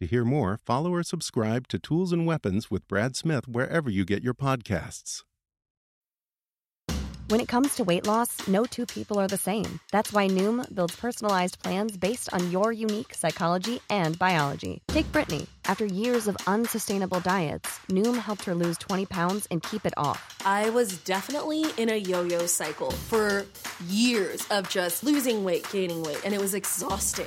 To hear more, follow or subscribe to Tools and Weapons with Brad Smith wherever you get your podcasts. When it comes to weight loss, no two people are the same. That's why Noom builds personalized plans based on your unique psychology and biology. Take Brittany. After years of unsustainable diets, Noom helped her lose 20 pounds and keep it off. I was definitely in a yo-yo cycle for years of just losing weight, gaining weight, and it was exhausting.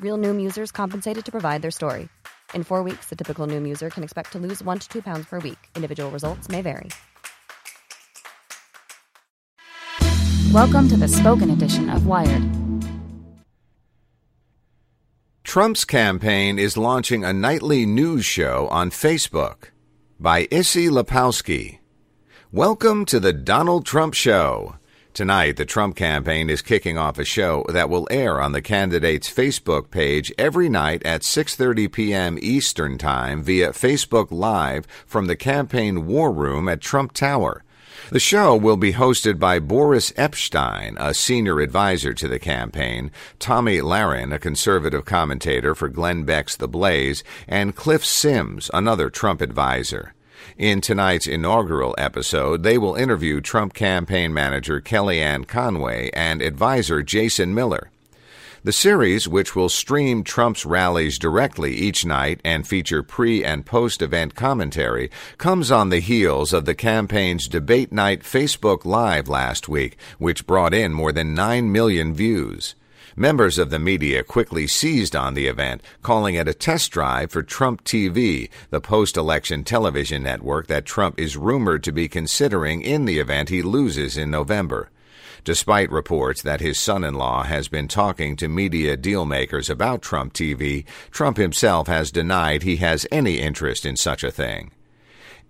Real Noom users compensated to provide their story. In 4 weeks, the typical Noom user can expect to lose 1 to 2 pounds per week. Individual results may vary. Welcome to the spoken edition of Wired. Trump's campaign is launching a nightly news show on Facebook by Issie Lepowski. Welcome to the Donald Trump Show. Tonight, the Trump campaign is kicking off a show that will air on the candidate's Facebook page every night at 6:30 p.m. Eastern Time via Facebook Live from the campaign war room at Trump Tower. The show will be hosted by Boris Epshteyn, a senior advisor to the campaign, Tommy Lahren, a conservative commentator for Glenn Beck's The Blaze, and Cliff Sims, another Trump advisor. In tonight's inaugural episode, they will interview Trump campaign manager Kellyanne Conway and advisor Jason Miller. The series, which will stream Trump's rallies directly each night and feature pre- and post-event commentary, comes on the heels of the campaign's Debate Night Facebook Live last week, which brought in more than 9 million views. Members of the media quickly seized on the event, calling it a test drive for Trump TV, the post-election television network that Trump is rumored to be considering in the event he loses in November. Despite reports that his son-in-law has been talking to media dealmakers about Trump TV, Trump himself has denied he has any interest in such a thing.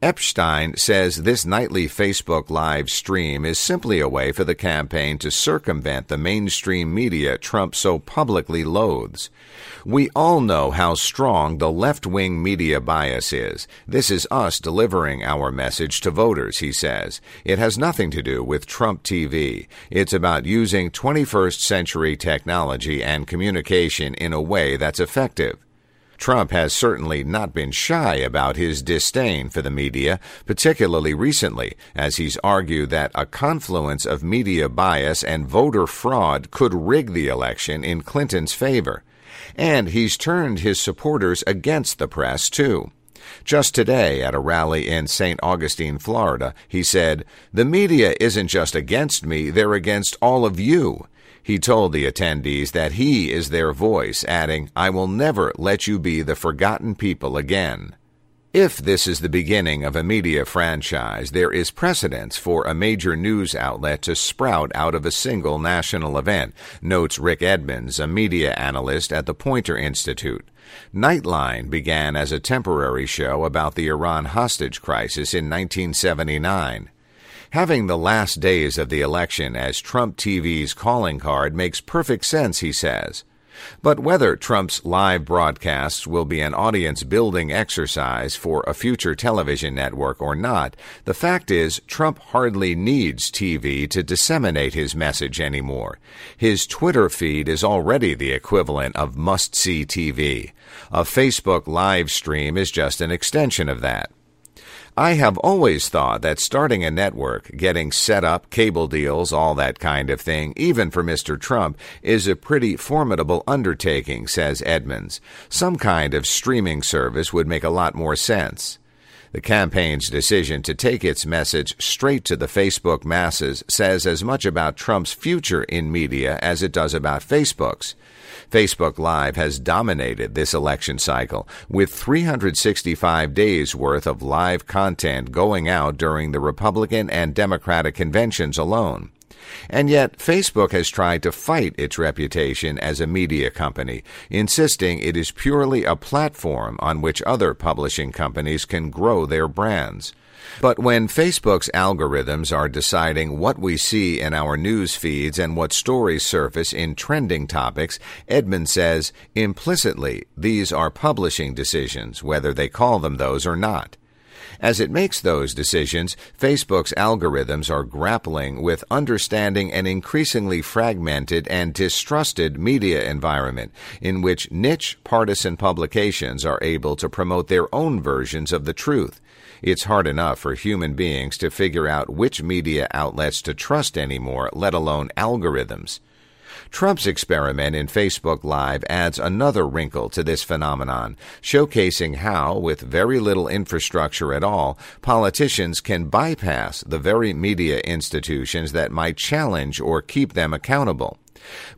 Epshteyn says this nightly Facebook live stream is simply a way for the campaign to circumvent the mainstream media Trump so publicly loathes. We all know how strong the left-wing media bias is. This is us delivering our message to voters, he says. It has nothing to do with Trump TV. It's about using 21st century technology and communication in a way that's effective. Trump has certainly not been shy about his disdain for the media, particularly recently, as he's argued that a confluence of media bias and voter fraud could rig the election in Clinton's favor. And he's turned his supporters against the press, too. Just today, at a rally in St. Augustine, Florida, he said, "The media isn't just against me, they're against all of you." He told the attendees that he is their voice, adding, "I will never let you be the forgotten people again." If this is the beginning of a media franchise, there is precedence for a major news outlet to sprout out of a single national event, notes Rick Edmonds, a media analyst at the Poynter Institute. Nightline began as a temporary show about the Iran hostage crisis in 1979. Having the last days of the election as Trump TV's calling card makes perfect sense, he says. But whether Trump's live broadcasts will be an audience-building exercise for a future television network or not, the fact is Trump hardly needs TV to disseminate his message anymore. His Twitter feed is already the equivalent of must-see TV. A Facebook live stream is just an extension of that. I have always thought that starting a network, getting set up, cable deals, all that kind of thing, even for Mr. Trump, is a pretty formidable undertaking, says Edmonds. Some kind of streaming service would make a lot more sense. The campaign's decision to take its message straight to the Facebook masses says as much about Trump's future in media as it does about Facebook's. Facebook Live has dominated this election cycle, with 365 days' worth of live content going out during the Republican and Democratic conventions alone. And yet, Facebook has tried to fight its reputation as a media company, insisting it is purely a platform on which other publishing companies can grow their brands. But when Facebook's algorithms are deciding what we see in our news feeds and what stories surface in trending topics, Edmond says, implicitly, these are publishing decisions, whether they call them those or not. As it makes those decisions, Facebook's algorithms are grappling with understanding an increasingly fragmented and distrusted media environment in which niche partisan publications are able to promote their own versions of the truth. It's hard enough for human beings to figure out which media outlets to trust anymore, let alone algorithms. Trump's experiment in Facebook Live adds another wrinkle to this phenomenon, showcasing how, with very little infrastructure at all, politicians can bypass the very media institutions that might challenge or keep them accountable.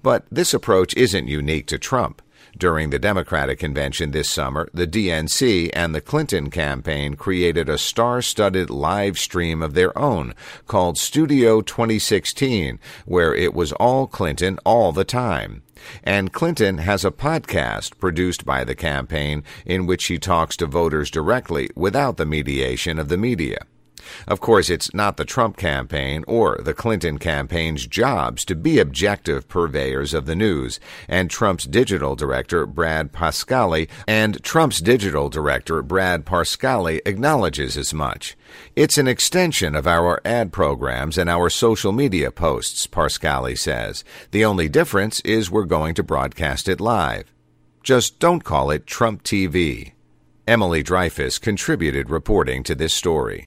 But this approach isn't unique to Trump. During the Democratic convention this summer, the DNC and the Clinton campaign created a star-studded live stream of their own called Studio 2016, where it was all Clinton all the time. And Clinton has a podcast produced by the campaign in which she talks to voters directly without the mediation of the media. Of course, it's not the Trump campaign or the Clinton campaign's jobs to be objective purveyors of the news, and Trump's digital director, Brad Parscale, acknowledges as much. It's an extension of our ad programs and our social media posts, Parscale says. The only difference is we're going to broadcast it live. Just don't call it Trump TV. Emily Dreyfuss contributed reporting to this story.